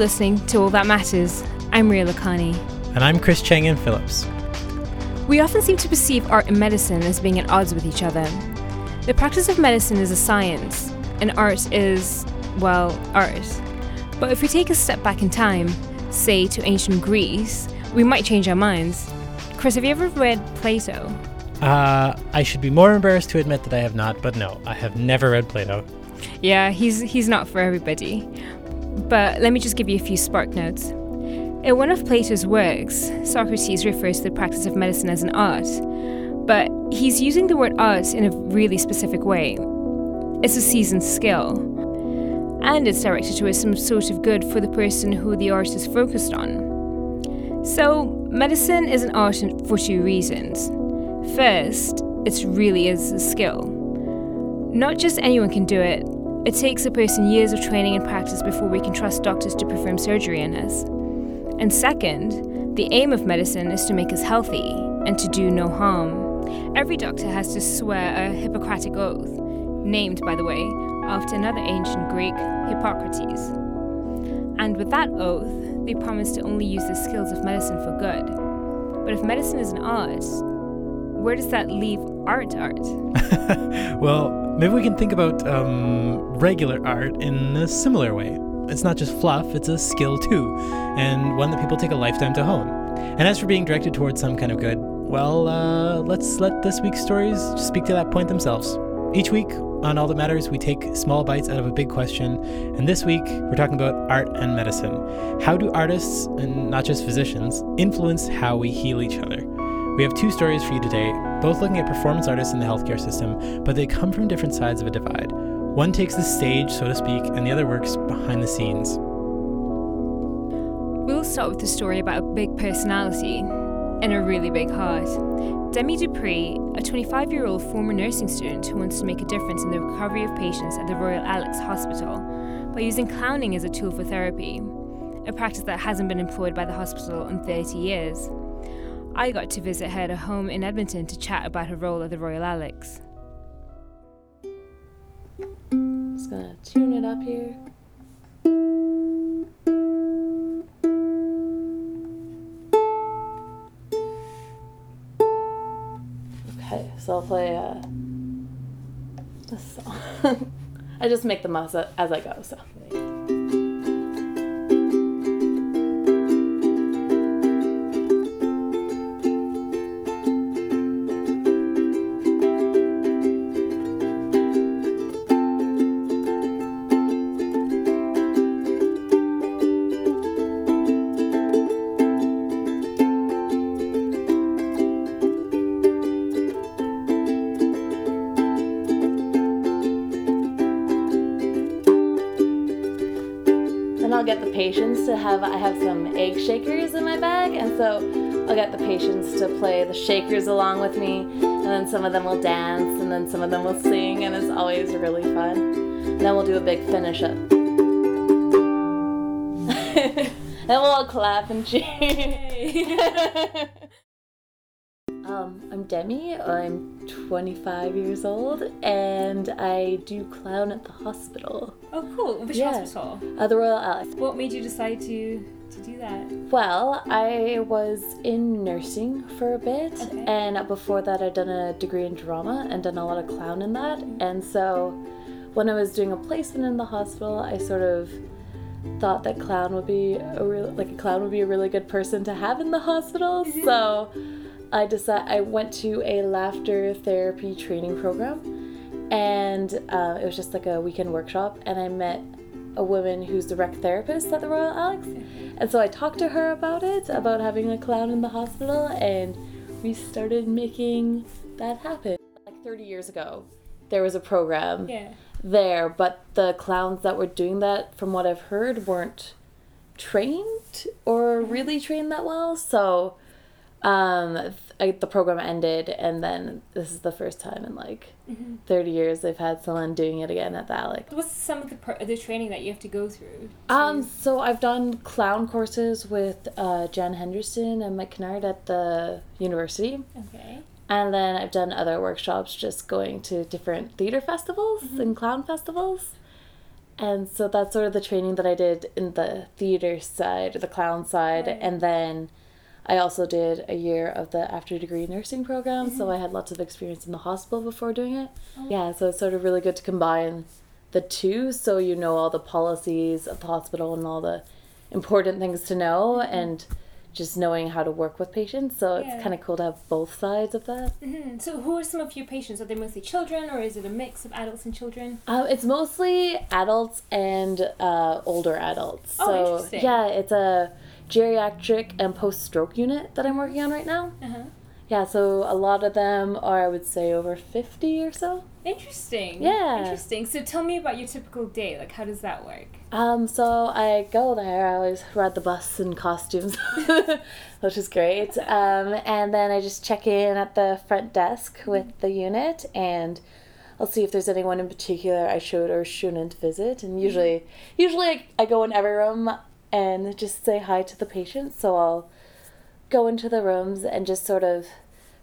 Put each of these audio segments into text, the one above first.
listening to All That Matters. I'm Ria Lakhani. And I'm Chris Chang-Yen Phillips. We often seem to perceive art and medicine as being at odds with each other. The practice of medicine is a science, and art is, well, art. But if we take a step back in time, say to ancient Greece, we might change our minds. Chris, have you ever read Plato? I should be more embarrassed to admit that I have not, but no, I have never read Plato. Yeah, he's not for everybody. But let me just give you a few spark notes. In one of Plato's works, Socrates refers to the practice of medicine as an art, but he's using the word art in a really specific way. It's a seasoned skill, and it's directed towards some sort of good for the person who the art is focused on. So, medicine is an art for two reasons. First, it really is a skill. Not just anyone can do it. It takes a person years of training and practice before we can trust doctors to perform surgery on us. And second, the aim of medicine is to make us healthy and to do no harm. Every doctor has to swear a Hippocratic oath, named, by the way, after another ancient Greek, Hippocrates. And with that oath, they promise to only use the skills of medicine for good. But if medicine is an art, where does that leave art? Well, maybe we can think about regular art in a similar way. It's not just fluff, it's a skill too, and one that people take a lifetime to hone. And as for being directed towards some kind of good, well, let's let this week's stories speak to that point themselves. Each week on All That Matters, we take small bites out of a big question, and this week we're talking about art and medicine. How do artists, and not just physicians, influence how we heal each other? We have two stories for you today, both looking at performance artists in the healthcare system, but they come from different sides of a divide. One takes the stage, so to speak, and the other works behind the scenes. We'll start with a story about a big personality and a really big heart. Demi Dupree, a 25-year-old former nursing student who wants to make a difference in the recovery of patients at the Royal Alex Hospital by using clowning as a tool for therapy, a practice that hasn't been employed by the hospital in 30 years. I got to visit her at a home in Edmonton to chat about her role at the Royal Alex. Just gonna tune it up here. Okay, so I'll play this song. I just make them up as I go, so. I have some egg shakers in my bag, and so I'll get the patients to play the shakers along with me, and then some of them will dance, and then some of them will sing, and it's always really fun. And then we'll do a big finish up. Then we'll all clap and cheer. I'm Demi, I'm 25 years old, and I do clown at the hospital. Oh cool, which hospital? The Royal Alex. What made you decide to do that? Well, I was in nursing for a bit, okay. And before that I'd done a degree in drama and done a lot of clown in that, mm-hmm. And so when I was doing a placement in the hospital, I sort of thought that clown would be a really good person to have in the hospital, so... I went to a laughter therapy training program, and it was just like a weekend workshop, and I met a woman who's the rec therapist at the Royal Alex, and so I talked to her about it, about having a clown in the hospital, and we started making that happen. Like 30 years ago, there was a program there, but the clowns that were doing that, from what I've heard, weren't trained or really trained that well, so... the program ended, and then this is the first time in 30 years they've had someone doing it again at the Alex. What's some of the training that you have to go through? So I've done clown courses with Jen Henderson and Mike Kennard at the university. Okay. And then I've done other workshops, just going to different theater festivals and clown festivals. And so that's sort of the training that I did in the theater side, the clown side. Right. And then I also did a year of the after-degree nursing program, mm-hmm. so I had lots of experience in the hospital before doing it. Oh. Yeah, so it's sort of really good to combine the two, so you know all the policies of the hospital and all the important things to know, mm-hmm. and just knowing how to work with patients, so yeah. it's kind of cool to have both sides of that. Mm-hmm. So who are some of your patients? Are they mostly children, or is it a mix of adults and children? It's mostly adults and older adults. Oh, so, interesting. Yeah, it's a geriatric and post-stroke unit that I'm working on right now. Uh-huh. Yeah, so a lot of them are, I would say, over 50 or so. Interesting. Yeah. Interesting. So tell me about your typical day. Like, how does that work? So I go there. I always ride the bus in costumes, which is great. And then I just check in at the front desk with mm-hmm. the unit, and I'll see if there's anyone in particular I should or shouldn't visit. And usually I go in every room and just say hi to the patient. So I'll go into the rooms and just sort of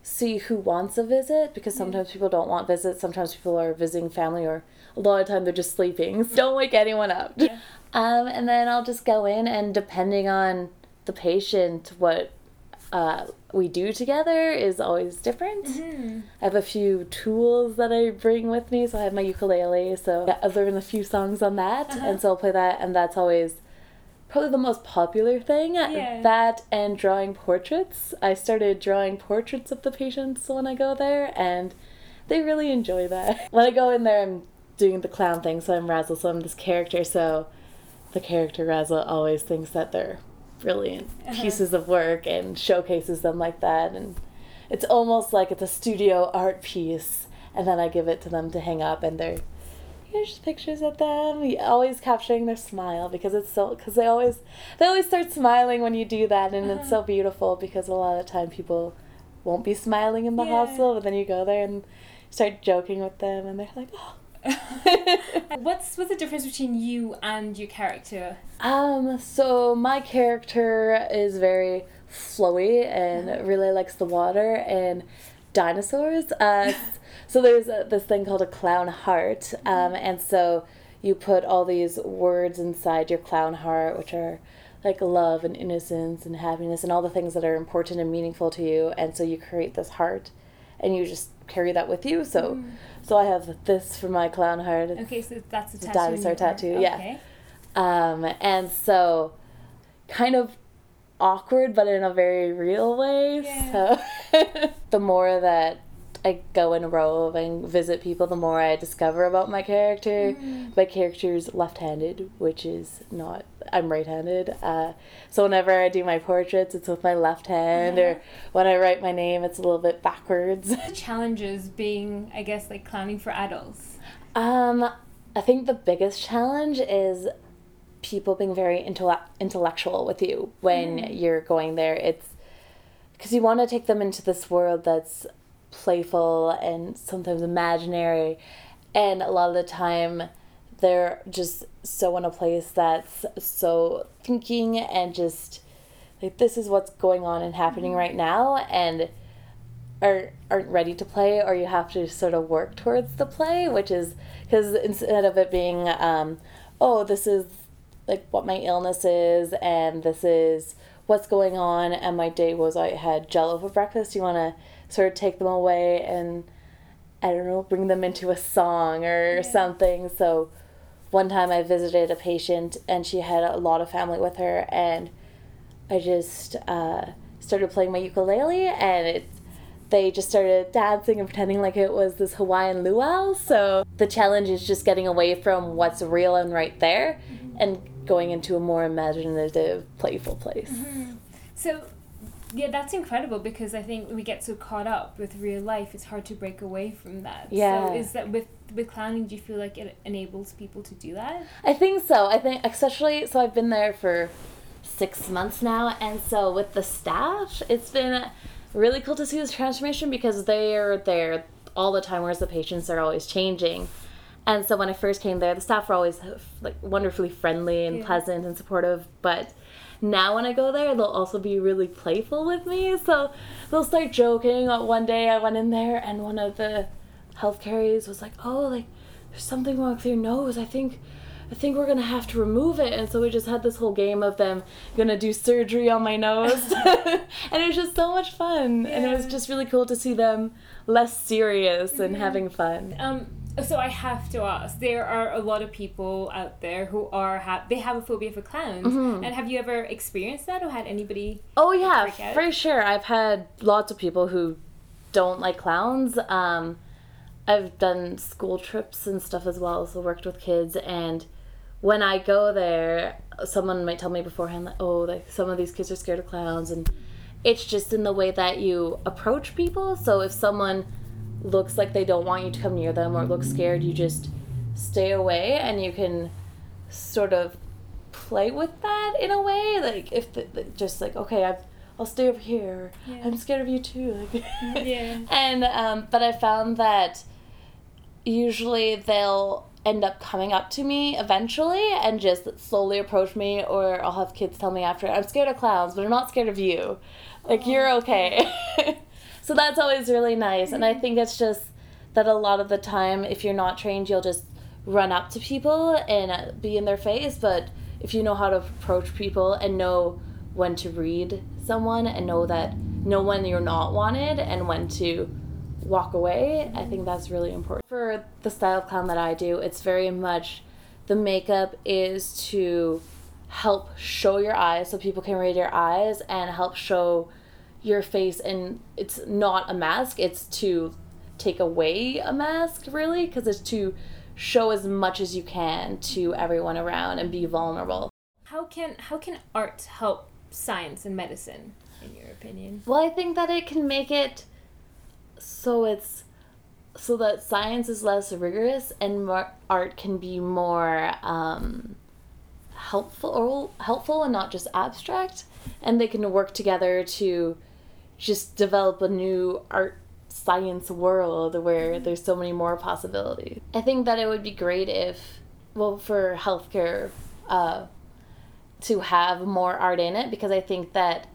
see who wants a visit, because sometimes people don't want visits. Sometimes people are visiting family, or a lot of the time they're just sleeping. So don't wake anyone up. Yeah. And then I'll just go in, and depending on the patient, what we do together is always different. Mm-hmm. I have a few tools that I bring with me. So I have my ukulele. So I learn a few songs on that. Uh-huh. And so I'll play that. And that's always probably the most popular thing, yeah. that and drawing portraits. I started drawing portraits of the patients when I go there, and they really enjoy that. When I go in there, I'm doing the clown thing, so I'm Razzle, so I'm this character, so the character Razzle always thinks that they're brilliant uh-huh. pieces of work and showcases them like that, and it's almost like it's a studio art piece, and then I give it to them to hang up, and they're just pictures of them, always capturing their smile, because it's so, because they always start smiling when you do that, and uh-huh. it's so beautiful, because a lot of the time people won't be smiling in the yeah. hospital, but then you go there and start joking with them, and they're like, oh. What's the difference between you and your character? So my character is very flowy and uh-huh. really likes the water and dinosaurs. So there's this thing called a clown heart, and so you put all these words inside your clown heart, which are like love and innocence and happiness and all the things that are important and meaningful to you, and so you create this heart, and you just carry that with you. So so I have this for my clown heart. Okay, so that's a tattoo. Dinosaur tattoo, okay. yeah. And so kind of awkward, but in a very real way, yeah. so the more that I go in a row and visit people, the more I discover about my character. Mm. My character's left-handed, which is not... I'm right-handed. So whenever I do my portraits, it's with my left hand, yeah. or when I write my name, it's a little bit backwards. What are the challenges being, I guess, like clowning for adults? I think the biggest challenge is people being very intellectual with you when you're going there. It's... because you want to take them into this world that's playful and sometimes imaginary, and a lot of the time they're just so in a place that's so thinking and just like, this is what's going on and happening right now, and aren't ready to play, or you have to sort of work towards the play, which is because instead of it being this is like what my illness is, and this is what's going on, and my day was I had Jell-O for breakfast, you want to sort of take them away and, I don't know, bring them into a song or yeah. something. So one time I visited a patient, and she had a lot of family with her, and I just started playing my ukulele, and they just started dancing and pretending like it was this Hawaiian luau. So the challenge is just getting away from what's real and right there, mm-hmm. and going into a more imaginative, playful place. Mm-hmm. So... yeah, that's incredible, because I think we get so caught up with real life, it's hard to break away from that. Yeah. So is that with clowning, do you feel like it enables people to do that? I think so. I think especially, so I've been there for 6 months now, and so with the staff, it's been really cool to see this transformation, because they are there all the time, whereas the patients are always changing. And so when I first came there, the staff were always like wonderfully friendly and yeah. pleasant and supportive, but now when I go there, they'll also be really playful with me, so they'll start joking. One day I went in there, and one of the health carriers was like, oh, like, there's something wrong with your nose. I think I think we're going to have to remove it. And so we just had this whole game of them going to do surgery on my nose. And it was just so much fun. Yeah. And it was just really cool to see them less serious and having fun. So I have to ask, there are a lot of people out there who are they have a phobia for clowns. Mm-hmm. And have you ever experienced that or had anybody? Oh, yeah, for sure. I've had lots of people who don't like clowns. I've done school trips and stuff as well, so worked with kids. And when I go there, someone might tell me beforehand, like, oh, like, some of these kids are scared of clowns. And it's just in the way that you approach people. So if someone looks like they don't want you to come near them or looks scared, you just stay away, and you can sort of play with that in a way. Like, if just like, okay, I'll stay over here. Yeah. I'm scared of you too. Like, yeah. And but I found that usually they'll end up coming up to me eventually and just slowly approach me, or I'll have kids tell me after, I'm scared of clowns, but I'm not scared of you. Like, you're okay. So that's always really nice. And I think it's just that a lot of the time, if you're not trained, you'll just run up to people and be in their face. But if you know how to approach people and know when to read someone and know when you're not wanted and when to walk away, I think that's really important. For the style of clown that I do, it's very much the makeup is to help show your eyes so people can read your eyes and help show your face, and it's not a mask, it's to take away a mask, really, because it's to show as much as you can to everyone around and be vulnerable. How can art help science and medicine, in your opinion? Well, I think that it can make it so that science is less rigorous and more, art can be more helpful and not just abstract, and they can work together to just develop a new art science world where there's so many more possibilities. I think that it would be great if, well, for healthcare, to have more art in it, because I think that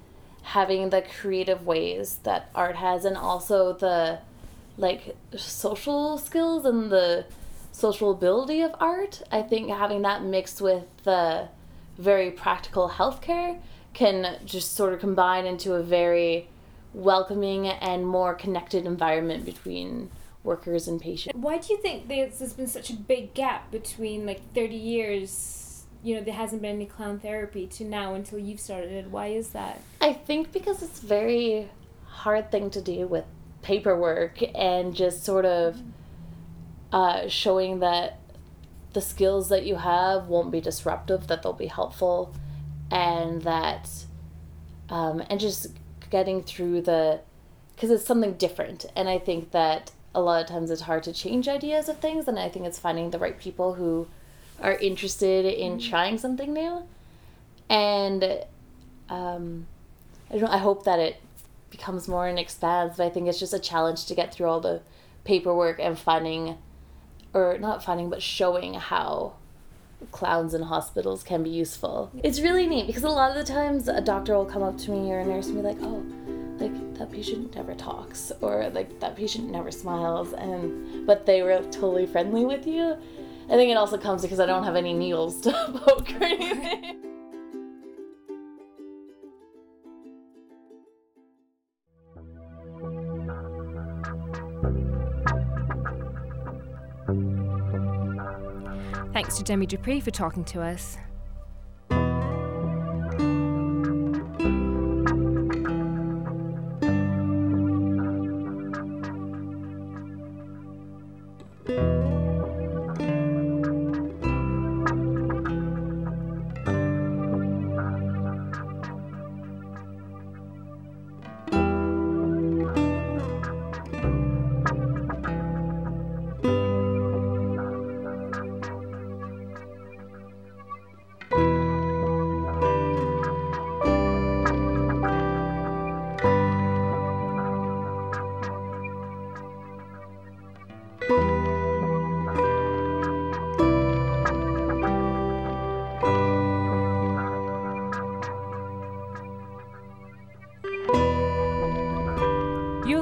having the creative ways that art has, and also the like social skills and the social ability of art, I think having that mixed with the very practical healthcare can just sort of combine into a very welcoming and more connected environment between workers and patients. Why do you think there's been such a big gap between like 30 years, you know, there hasn't been any clown therapy to now until you've started it? Why is that? I think because it's a very hard thing to do with paperwork and just sort of showing that the skills that you have won't be disruptive, that they'll be helpful, and that and just getting through because it's something different. And I think that a lot of times it's hard to change ideas of things, and I think it's finding the right people who are interested in trying something new. And I hope that it becomes more and expands, but I think it's just a challenge to get through all the paperwork and showing how clowns in hospitals can be useful. It's really neat, because a lot of the times a doctor will come up to me or a nurse and be like, oh, like, that patient never talks, or like, that patient never smiles, but they were totally friendly with you. I think it also comes because I don't have any needles to poke or anything. Thanks to Demi Dupree for talking to us.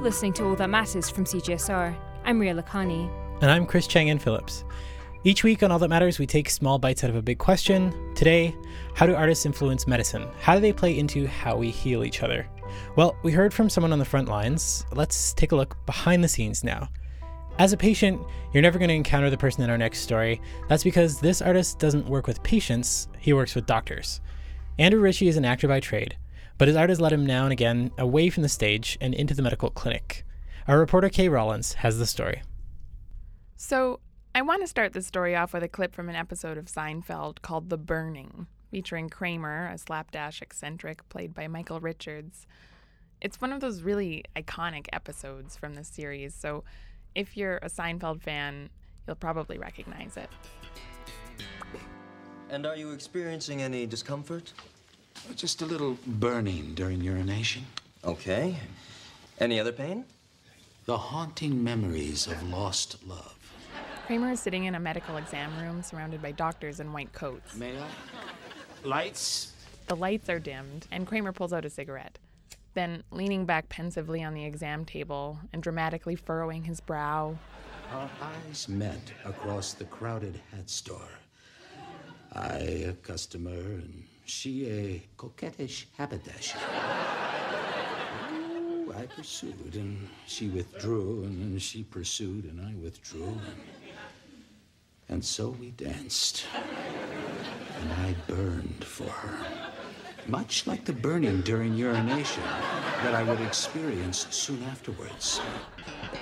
Listening to All That Matters from CJSR. I'm Ria Lakhani. And I'm Chris Chang-Yen Phillips. Each week on All That Matters, we take small bites out of a big question. Today, how do artists influence medicine? How do they play into how we heal each other? Well, we heard from someone on the front lines. Let's take a look behind the scenes now. As a patient, you're never going to encounter the person in our next story. That's because this artist doesn't work with patients, he works with doctors. Andrew Ritchie is an actor by trade, but his art has led him now and again away from the stage and into the medical clinic. Our reporter Kay Rollins has the story. So, I want to start this story off with a clip from an episode of Seinfeld called The Burning, featuring Kramer, a slapdash eccentric played by Michael Richards. It's one of those really iconic episodes from this series, so if you're a Seinfeld fan, you'll probably recognize it. And are you experiencing any discomfort? Just a little burning during urination. Okay. Any other pain? The haunting memories of lost love. Kramer is sitting in a medical exam room surrounded by doctors in white coats. May I? Lights? The lights are dimmed, and Kramer pulls out a cigarette. Then, leaning back pensively on the exam table and dramatically furrowing his brow. Our eyes met across the crowded hat store. I, a customer, and she, a coquettish haberdasher. Ooh, I pursued, and she withdrew, and she pursued, and I withdrew, and so we danced. And I burned for her, much like the burning during urination that I would experience soon afterwards.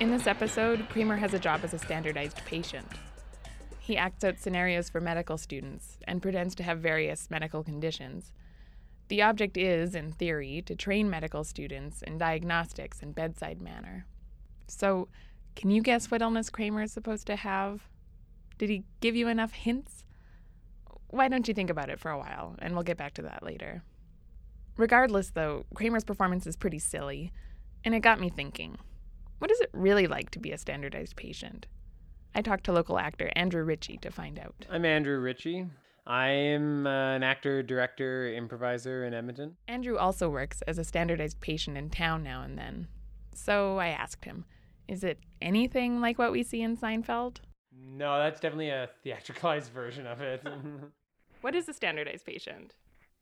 In this episode, Kramer has a job as a standardized patient. He acts out scenarios for medical students and pretends to have various medical conditions. The object is, in theory, to train medical students in diagnostics and bedside manner. So, can you guess what illness Kramer is supposed to have? Did he give you enough hints? Why don't you think about it for a while, and we'll get back to that later. Regardless, though, Kramer's performance is pretty silly, and it got me thinking, what is it really like to be a standardized patient? I talked to local actor Andrew Ritchie to find out. I'm Andrew Ritchie. I'm an actor, director, improviser in Edmonton. Andrew also works as a standardized patient in town now and then. So I asked him, is it anything like what we see in Seinfeld? No, that's definitely a theatricalized version of it. What is a standardized patient?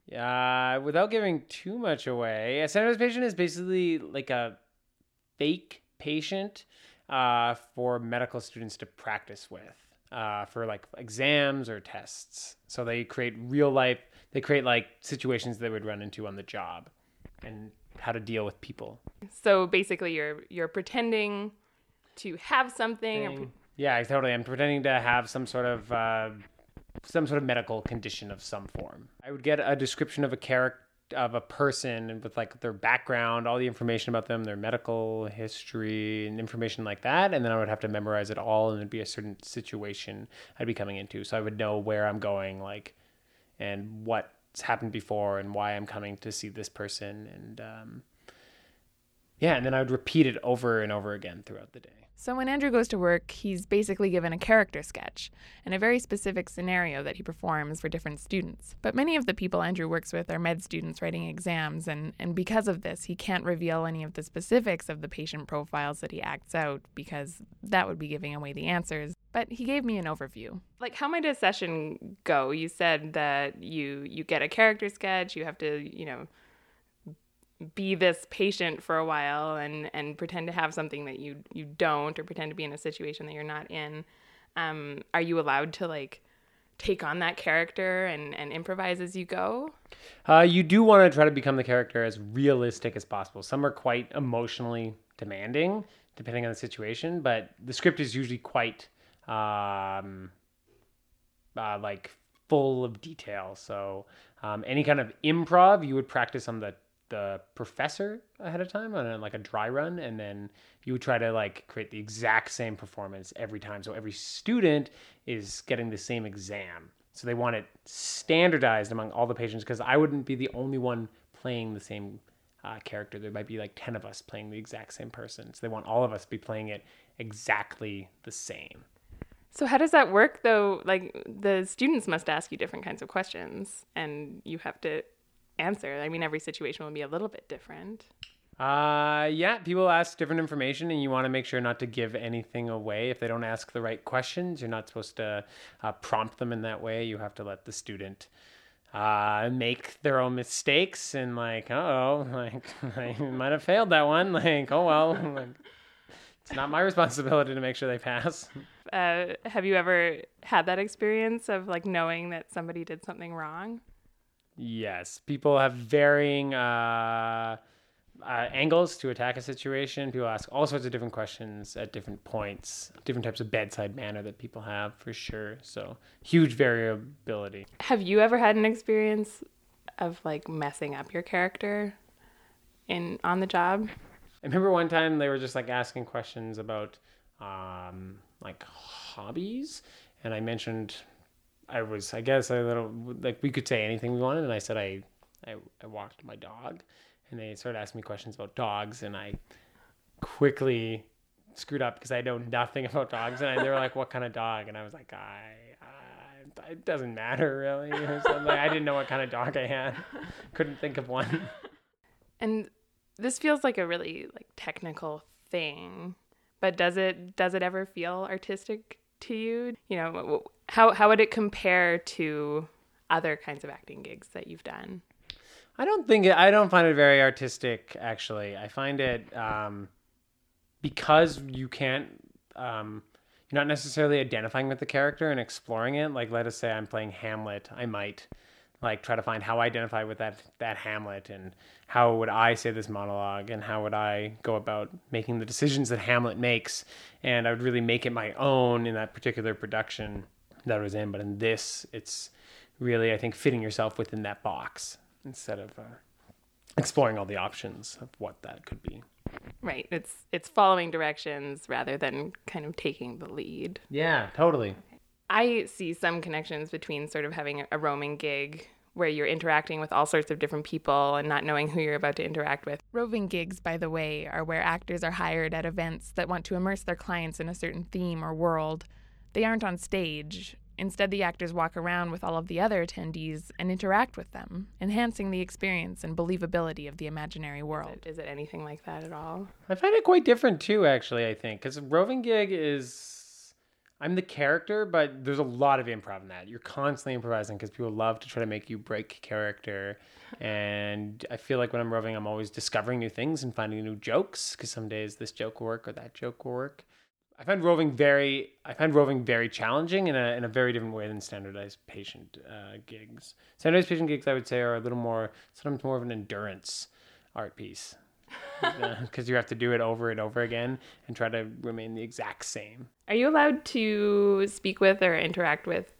Yeah, without giving too much away, a standardized patient is basically like a fake patient for medical students to practice with for like exams or tests. So they create real life, they create like situations they would run into on the job and how to deal with people. So basically you're pretending to have something. Yeah, totally. I'm pretending to have some sort of medical condition of some form. I would get a description of a character, of a person with like their background, all the information about them, their medical history and information like that. And then I would have to memorize it all, and it'd be a certain situation I'd be coming into. So I would know where I'm going, like, and what's happened before and why I'm coming to see this person. And and then I would repeat it over and over again throughout the day. So when Andrew goes to work, he's basically given a character sketch and a very specific scenario that he performs for different students. But many of the people Andrew works with are med students writing exams, and because of this, he can't reveal any of the specifics of the patient profiles that he acts out, because that would be giving away the answers. But he gave me an overview. Like, how might a session go? You said that you get a character sketch, you have to, be this patient for a while and pretend to have something that you don't, or pretend to be in a situation that you're not in. Are you allowed to like take on that character and improvise as you go? You do want to try to become the character as realistic as possible. Some are quite emotionally demanding, depending on the situation, but the script is usually quite like full of detail. So any kind of improv you would practice on the professor ahead of time on like a dry run, and then you would try to like create the exact same performance every time. So every student is getting the same exam. So they want it standardized among all the patients, because I wouldn't be the only one playing the same character. There might be like 10 of us playing the exact same person. So they want all of us to be playing it exactly the same. So how does that work though? Like, the students must ask you different kinds of questions and you have to answer. I mean, every situation will be a little bit different. Yeah, people ask different information, and you want to make sure not to give anything away. If they don't ask the right questions, you're not supposed to prompt them in that way. You have to let the student make their own mistakes and I might have failed that one. It's not my responsibility to make sure they pass. Have you ever had that experience of knowing that somebody did something wrong? Yes, people have varying angles to attack a situation. People ask all sorts of different questions at different points, different types of bedside manner that people have, for sure. So huge variability. Have you ever had an experience of messing up your character on the job? I remember one time they were just asking questions about hobbies, and I mentioned I was, I guess, a little we could say anything we wanted, and I said I walked my dog. And they started asking me questions about dogs, and I quickly screwed up because I know nothing about dogs. And they were like, "What kind of dog?" And I was like, "I it doesn't matter really." Or something. I didn't know what kind of dog I had. Couldn't think of one. And this feels like a really technical thing, but does it ever feel artistic to you? You know, how would it compare to other kinds of acting gigs that you've done? I don't find it very artistic, actually. I find it because you can't, you're not necessarily identifying with the character and exploring it. Let us say I'm playing Hamlet. I might try to find how I identify with that Hamlet, and how would I say this monologue, and how would I go about making the decisions that Hamlet makes. And I would really make it my own in that particular production that I was in. But in this, it's really, I think, fitting yourself within that box, instead of exploring all the options of what that could be. Right. It's following directions rather than kind of taking the lead. Yeah, totally. Okay. I see some connections between sort of having a roaming gig where you're interacting with all sorts of different people and not knowing who you're about to interact with. Roving gigs, by the way, are where actors are hired at events that want to immerse their clients in a certain theme or world. They aren't on stage. Instead, the actors walk around with all of the other attendees and interact with them, enhancing the experience and believability of the imaginary world. Is it anything like that at all? I find it quite different too, actually, I think, because a roving gig is, I'm the character, but there's a lot of improv in that. You're constantly improvising because people love to try to make you break character. And I feel like when I'm roving, I'm always discovering new things and finding new jokes, because some days this joke will work or that joke will work. I find roving very challenging in a very different way than standardized patient gigs. Standardized patient gigs, I would say, are a little more, sometimes more of an endurance art piece, because you have to do it over and over again and try to remain the exact same. Are you allowed to speak with or interact with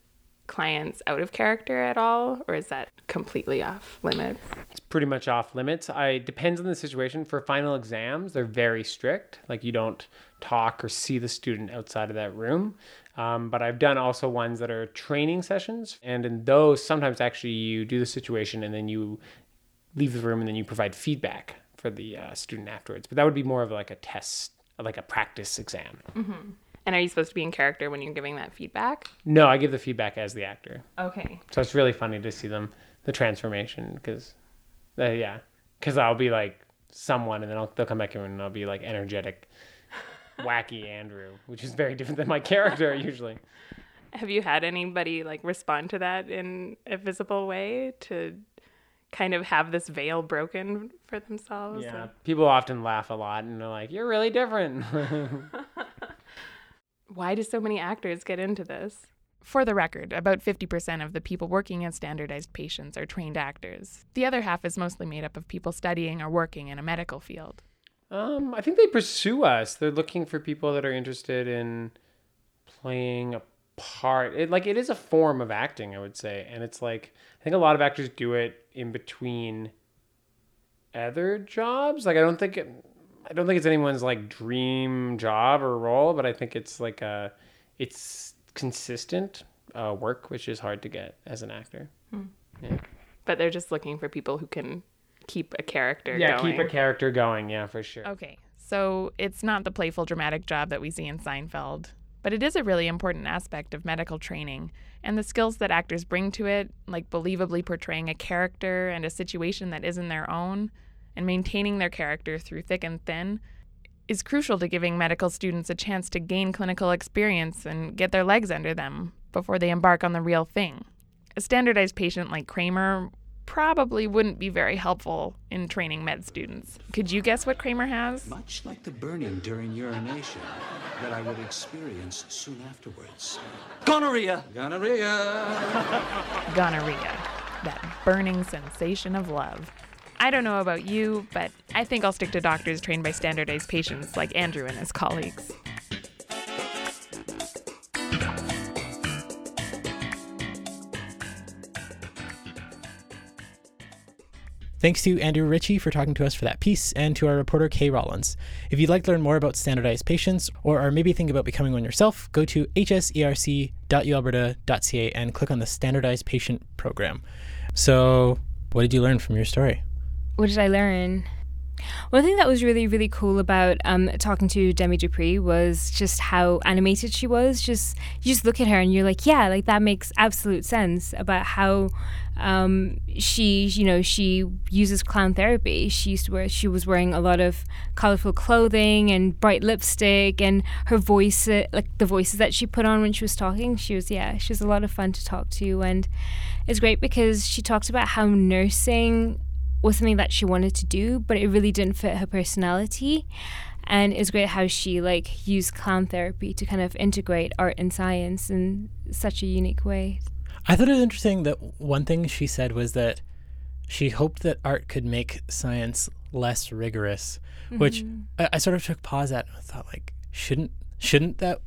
clients out of character at all, or is that completely off limits? It's pretty much off limits. Depends on the situation. For final exams, they're very strict. You don't talk or see the student outside of that room. But I've done also ones that are training sessions, and in those, sometimes actually you do the situation and then you leave the room and then you provide feedback for the student afterwards. But that would be more of a test, a practice exam. Mm-hmm. And are you supposed to be in character when you're giving that feedback? No, I give the feedback as the actor. Okay. So it's really funny to see the transformation, because I'll be someone, and then they'll come back in and I'll be energetic, wacky Andrew, which is very different than my character usually. Have you had anybody respond to that in a visible way, to kind of have this veil broken for themselves? Yeah, people often laugh a lot and they're like, "You're really different." Why do so many actors get into this? For the record, about 50% of the people working as standardized patients are trained actors. The other half is mostly made up of people studying or working in a medical field. I think they pursue us. They're looking for people that are interested in playing a part. It is a form of acting, I would say. And it's I think a lot of actors do it in between other jobs. I don't think it's anyone's dream job or role, but I think it's it's consistent work, which is hard to get as an actor. Mm. Yeah. But they're just looking for people who can keep a character going. Yeah, keep a character going. Yeah, for sure. Okay, so it's not the playful, dramatic job that we see in Seinfeld, but it is a really important aspect of medical training, and the skills that actors bring to it, believably portraying a character and a situation that isn't their own, and maintaining their character through thick and thin is crucial to giving medical students a chance to gain clinical experience and get their legs under them before they embark on the real thing. A standardized patient like Kramer probably wouldn't be very helpful in training med students. Could you guess what Kramer has? Much like the burning during urination that I would experience soon afterwards. Gonorrhea! Gonorrhea! Gonorrhea. That burning sensation of love. I don't know about you, but I think I'll stick to doctors trained by standardized patients like Andrew and his colleagues. Thanks to Andrew Ritchie for talking to us for that piece, and to our reporter Kay Rollins. If you'd like to learn more about standardized patients, or are maybe thinking about becoming one yourself, go to hserc.ualberta.ca and click on the Standardized Patient Program. So, what did you learn from your story? What did I learn? One thing that was really, really cool about talking to Demi Dupree was just how animated she was. You just look at her and you're like, yeah, like that makes absolute sense about how she uses clown therapy. She was wearing a lot of colorful clothing and bright lipstick, and her voice, like the voices that she put on when she was talking, she was a lot of fun to talk to. And it's great because she talked about how nursing was something that she wanted to do, but it really didn't fit her personality. And it's great how she used clown therapy to kind of integrate art and science in such a unique way. I thought it was interesting that one thing she said was that she hoped that art could make science less rigorous, mm-hmm. which I sort of took pause at and thought,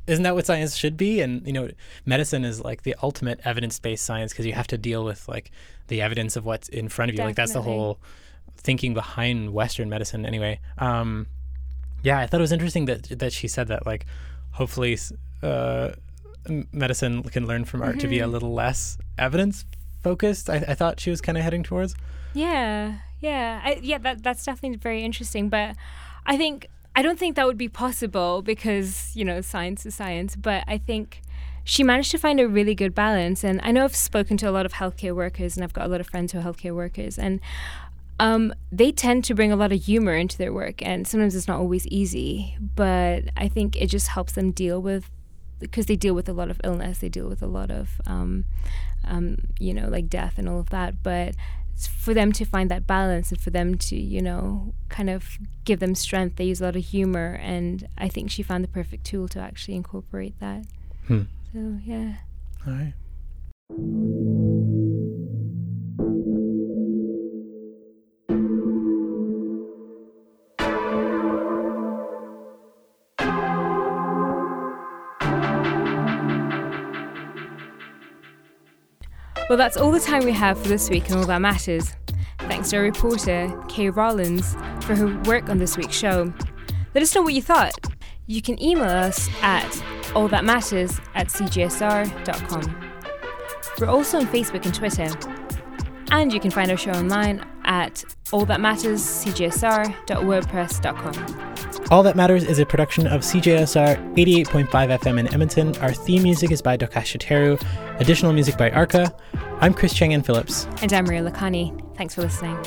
isn't that what science should be? And, medicine is the ultimate evidence-based science because you have to deal with the evidence of what's in front of you. Definitely. That's the whole thinking behind Western medicine anyway. I thought it was interesting that she said that, hopefully medicine can learn from art mm-hmm. to be a little less evidence-focused. I thought she was kind of heading towards. Yeah. That's definitely very interesting. But I don't think that would be possible because, science is science, but I think she managed to find a really good balance. And I know I've spoken to a lot of healthcare workers, and I've got a lot of friends who are healthcare workers, and they tend to bring a lot of humor into their work, and sometimes it's not always easy, but I think it just helps them deal with, because they deal with a lot of illness, they deal with a lot of, death and all of that, but for them to find that balance and for them to, kind of give them strength, they use a lot of humor, and I think she found the perfect tool to actually incorporate that. So, yeah. All right. Well, that's all the time we have for this week in All That Matters. Thanks to our reporter, Kay Rollins, for her work on this week's show. Let us know what you thought. You can email us at allthatmatters@cjsr.com. We're also on Facebook and Twitter. And you can find our show online at allthatmatterscjsr.wordpress.com. All That Matters is a production of CJSR 88.5 FM in Edmonton. Our theme music is by Dokashi Teru. Additional music by ARCA. I'm Chris Chang-Yen Phillips. And I'm Ria Lakhani. Thanks for listening.